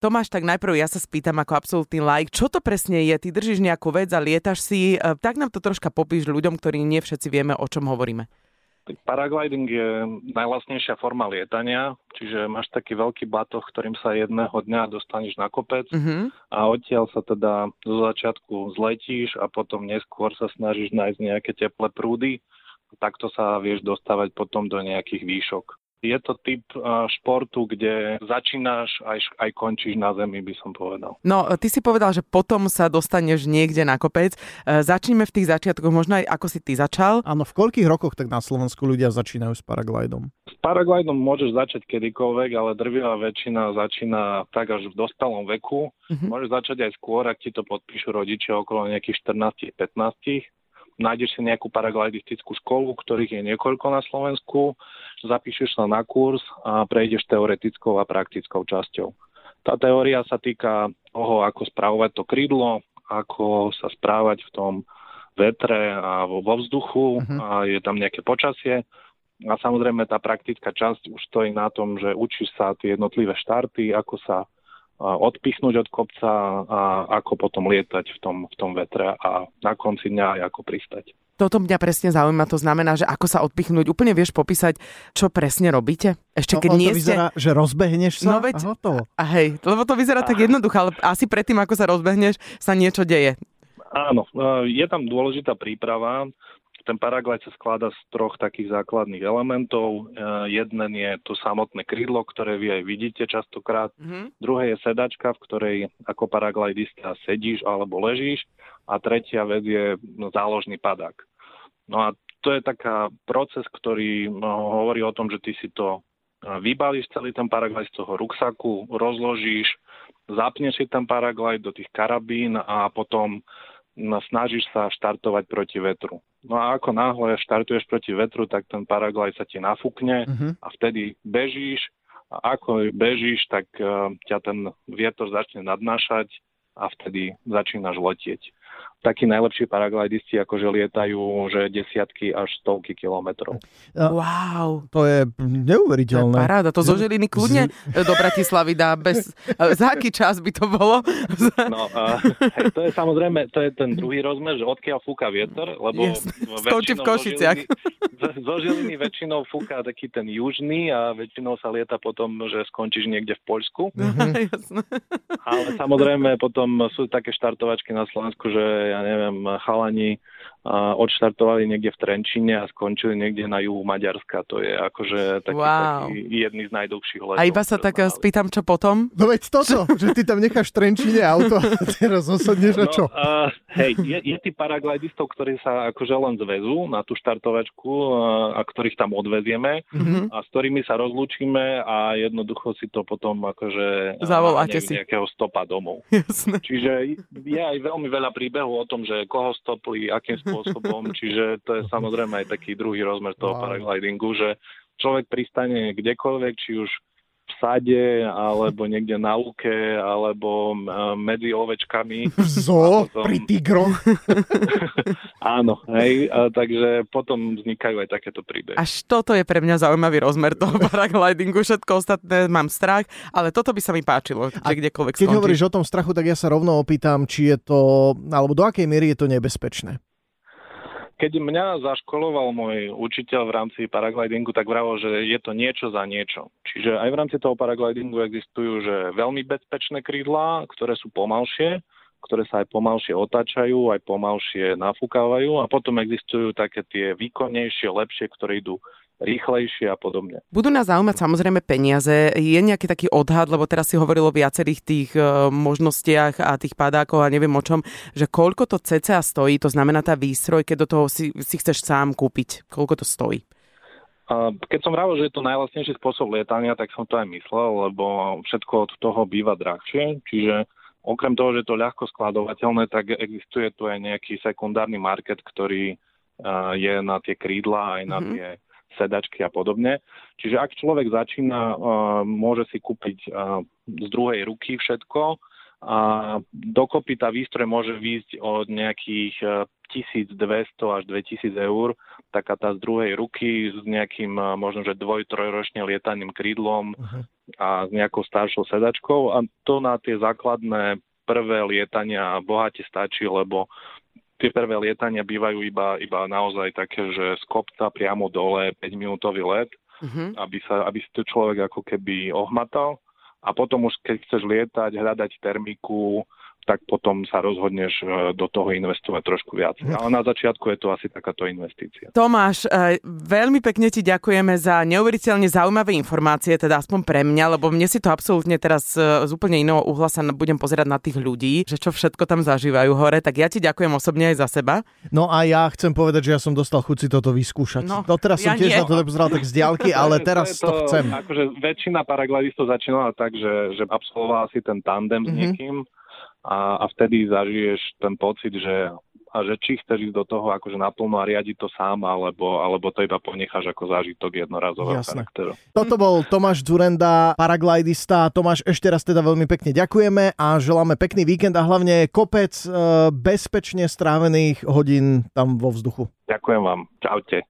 Tomáš, tak najprv ja sa spýtam ako absolútny laik, čo to presne je? Ty držíš nejakú vec a lietaš si, tak nám to troška popíš ľuďom, ktorí nie všetci vieme, o čom hovoríme. Paragliding je najlacnejšia forma lietania, čiže máš taký veľký batoh, ktorým sa jedného dňa dostaneš na kopec a odtiaľ sa teda zo začiatku zletíš a potom neskôr sa snažíš nájsť nejaké teplé prúdy. Takto sa vieš dostávať potom do nejakých výšok. Je to typ športu, kde začínaš aj končíš na zemi, by som povedal. No, ty si povedal, že potom sa dostaneš niekde na kopec. Začneme v tých začiatkoch, možno aj ako si ty začal. Áno, v koľkých rokoch tak na Slovensku ľudia začínajú s paraglidom? S paraglidom môžeš začať kedykoľvek, ale drvivá väčšina začína tak až v dospelom veku. Môžeš začať aj skôr, ak ti to podpíšu rodičia okolo nejakých 14-15. Nájdeš si nejakú paraglidistickú školu, ktorých je niekoľko na Slovensku, zapíšeš sa na kurz a prejdeš teoretickou a praktickou časťou. Tá teória sa týka toho, ako spravovať to krídlo, ako sa správať v tom vetre a vo vzduchu a je tam nejaké počasie. A samozrejme tá praktická časť už stojí na tom, že učíš sa tie jednotlivé štarty, ako sa odpichnúť od kopca a ako potom lietať v tom vetre a na konci dňa aj ako pristať. Toto mňa presne zaujíma, to znamená, že ako sa odpichnúť. Úplne vieš popísať, čo presne robíte? Ešte keď nie ste... Vyzerá, že rozbehneš sa a hotovo. A hej, lebo to vyzerá tak jednoducho, ale asi predtým, ako sa rozbehneš, sa niečo deje. Áno, je tam dôležitá príprava. Ten paraglide sa skladá z troch takých základných elementov. Jeden je to samotné krídlo, ktoré vy aj vidíte častokrát. Druhé je sedačka, v ktorej ako paraglidista sedíš alebo ležíš. A tretia vec je záložný padák. No a to je taká proces, ktorý hovorí o tom, že ty si to vybalíš celý ten paraglide z toho ruksaku, rozložíš, zapneš si ten paraglide do tých karabín a potom snažíš sa štartovať proti vetru. No a ako náhle štartuješ proti vetru, tak ten paraglide sa ti nafúkne a vtedy bežíš a ako bežíš, tak ťa ten vietor začne nadnášať a vtedy začínaš letieť. Takí najlepší paraglidisti akože lietajú, že desiatky až stovky kilometrov. Wow. To je neuveriteľné. To je paráda, to zo Žiliny kľudne do Bratislavy dá bez... Za aký čas by to bolo? No, hej, to je samozrejme, to je ten druhý rozmer, že odkiaľ fúka vietor, lebo skončí v Košiciach. Zo Žiliny väčšinou fúka taký ten južný a väčšinou sa lieta potom, že skončíš niekde v Poľsku. Jasné. Ale samozrejme potom sú také štartovačky na Slansku, že ja neviem, chalani odštartovali niekde v Trenčíne a skončili niekde na juhu Maďarska. To je akože taký jedný z najdlhších letov. A iba sa tak spýtam, čo potom? No veď toto, že ty tam necháš v Trenčíne auto a teraz osadneš na čo? Hej, je tí paraglidistov, ktorí sa akože len zvezú na tú štartovačku a ktorých tam odvezieme a s ktorými sa rozlúčime a jednoducho si to potom akože zavoláte si nejakého stopa domov. Jasne. Čiže je aj veľmi veľa príbehov o tom, že koho stopli, akým spôsobom, čiže to je samozrejme aj taký druhý rozmer toho paraglidingu, že človek pristane kdekoľvek, či už v sade, alebo niekde na lúke, alebo medzi ovečkami. V zoo, potom... pri tigroch. Áno, hej, takže potom vznikajú aj takéto príbehy. Až toto je pre mňa zaujímavý rozmer toho paraglidingu, všetko ostatné mám strach, ale toto by sa mi páčilo, že kdekoľvek skončí. Keď hovoríš o tom strachu, tak ja sa rovno opýtam, či je to, alebo do akej miery je to nebezpečné. Keď mňa zaškoloval môj učiteľ v rámci paraglidingu, tak vravil, že je to niečo za niečo. Čiže aj v rámci toho paraglidingu existujú že veľmi bezpečné krídla, ktoré sú pomalšie, ktoré sa aj pomalšie otáčajú, aj pomalšie nafúkávajú a potom existujú také tie výkonnejšie, lepšie, ktoré idú rýchlejšie a podobne. Budú nás zaujímať samozrejme peniaze. Je nejaký taký odhad, lebo teraz si hovorilo o viacerých tých možnostiach a tých padákov a neviem o čom, že koľko to cca stojí, to znamená tá výstroj, keď do toho si chceš sám kúpiť, koľko to stojí? Keď som vravil, že je to najlacnejší spôsob lietania, tak som to aj myslel, lebo všetko od toho býva drahšie, čiže okrem toho, že je to ľahko skladovateľné, tak existuje tu aj nejaký sekundárny market, ktorý je na tie krídla aj na tie sedačky a podobne. Čiže ak človek začína, môže si kúpiť z druhej ruky všetko a dokopy tá výstroj môže výjsť od nejakých 1200 až 2000 eur, taká tá z druhej ruky s nejakým možno, že dvoj-trojročne lietaním krídlom a s nejakou staršou sedačkou, a to na tie základné prvé lietania bohate stačí, lebo tie prvé lietania bývajú iba naozaj také, že z kopca priamo dole 5-minútový let, aby si to človek ako keby ohmatal. A potom už keď chceš lietať, hľadať termiku, tak potom sa rozhodneš do toho investovať trošku viac. Ale na začiatku je to asi takáto investícia. Tomáš, veľmi pekne ti ďakujeme za neuveriteľne zaujímavé informácie, teda aspoň pre mňa, lebo mne si to absolútne teraz z úplne iného uhla sa budem pozerať na tých ľudí, že čo všetko tam zažívajú hore, tak ja ti ďakujem osobne aj za seba. No a ja chcem povedať, že ja som dostal chuť si toto vyskúšať. No, to teraz ja som tiež na to pozeral tak z diaľky, ale teraz to chcem. Akože väčšina paraglidistov začínala tak, že absolvovala si ten tandem s niekým. A vtedy zažiješ ten pocit, že či chceš ísť do toho akože naplno a riadiť to sám, alebo to iba ponecháš ako zážitok jednorazového charakteru. Toto bol Tomáš Dzurenda, paraglidista. Tomáš, ešte raz teda veľmi pekne ďakujeme a želáme pekný víkend a hlavne kopec bezpečne strávených hodín tam vo vzduchu. Ďakujem vám. Čaute.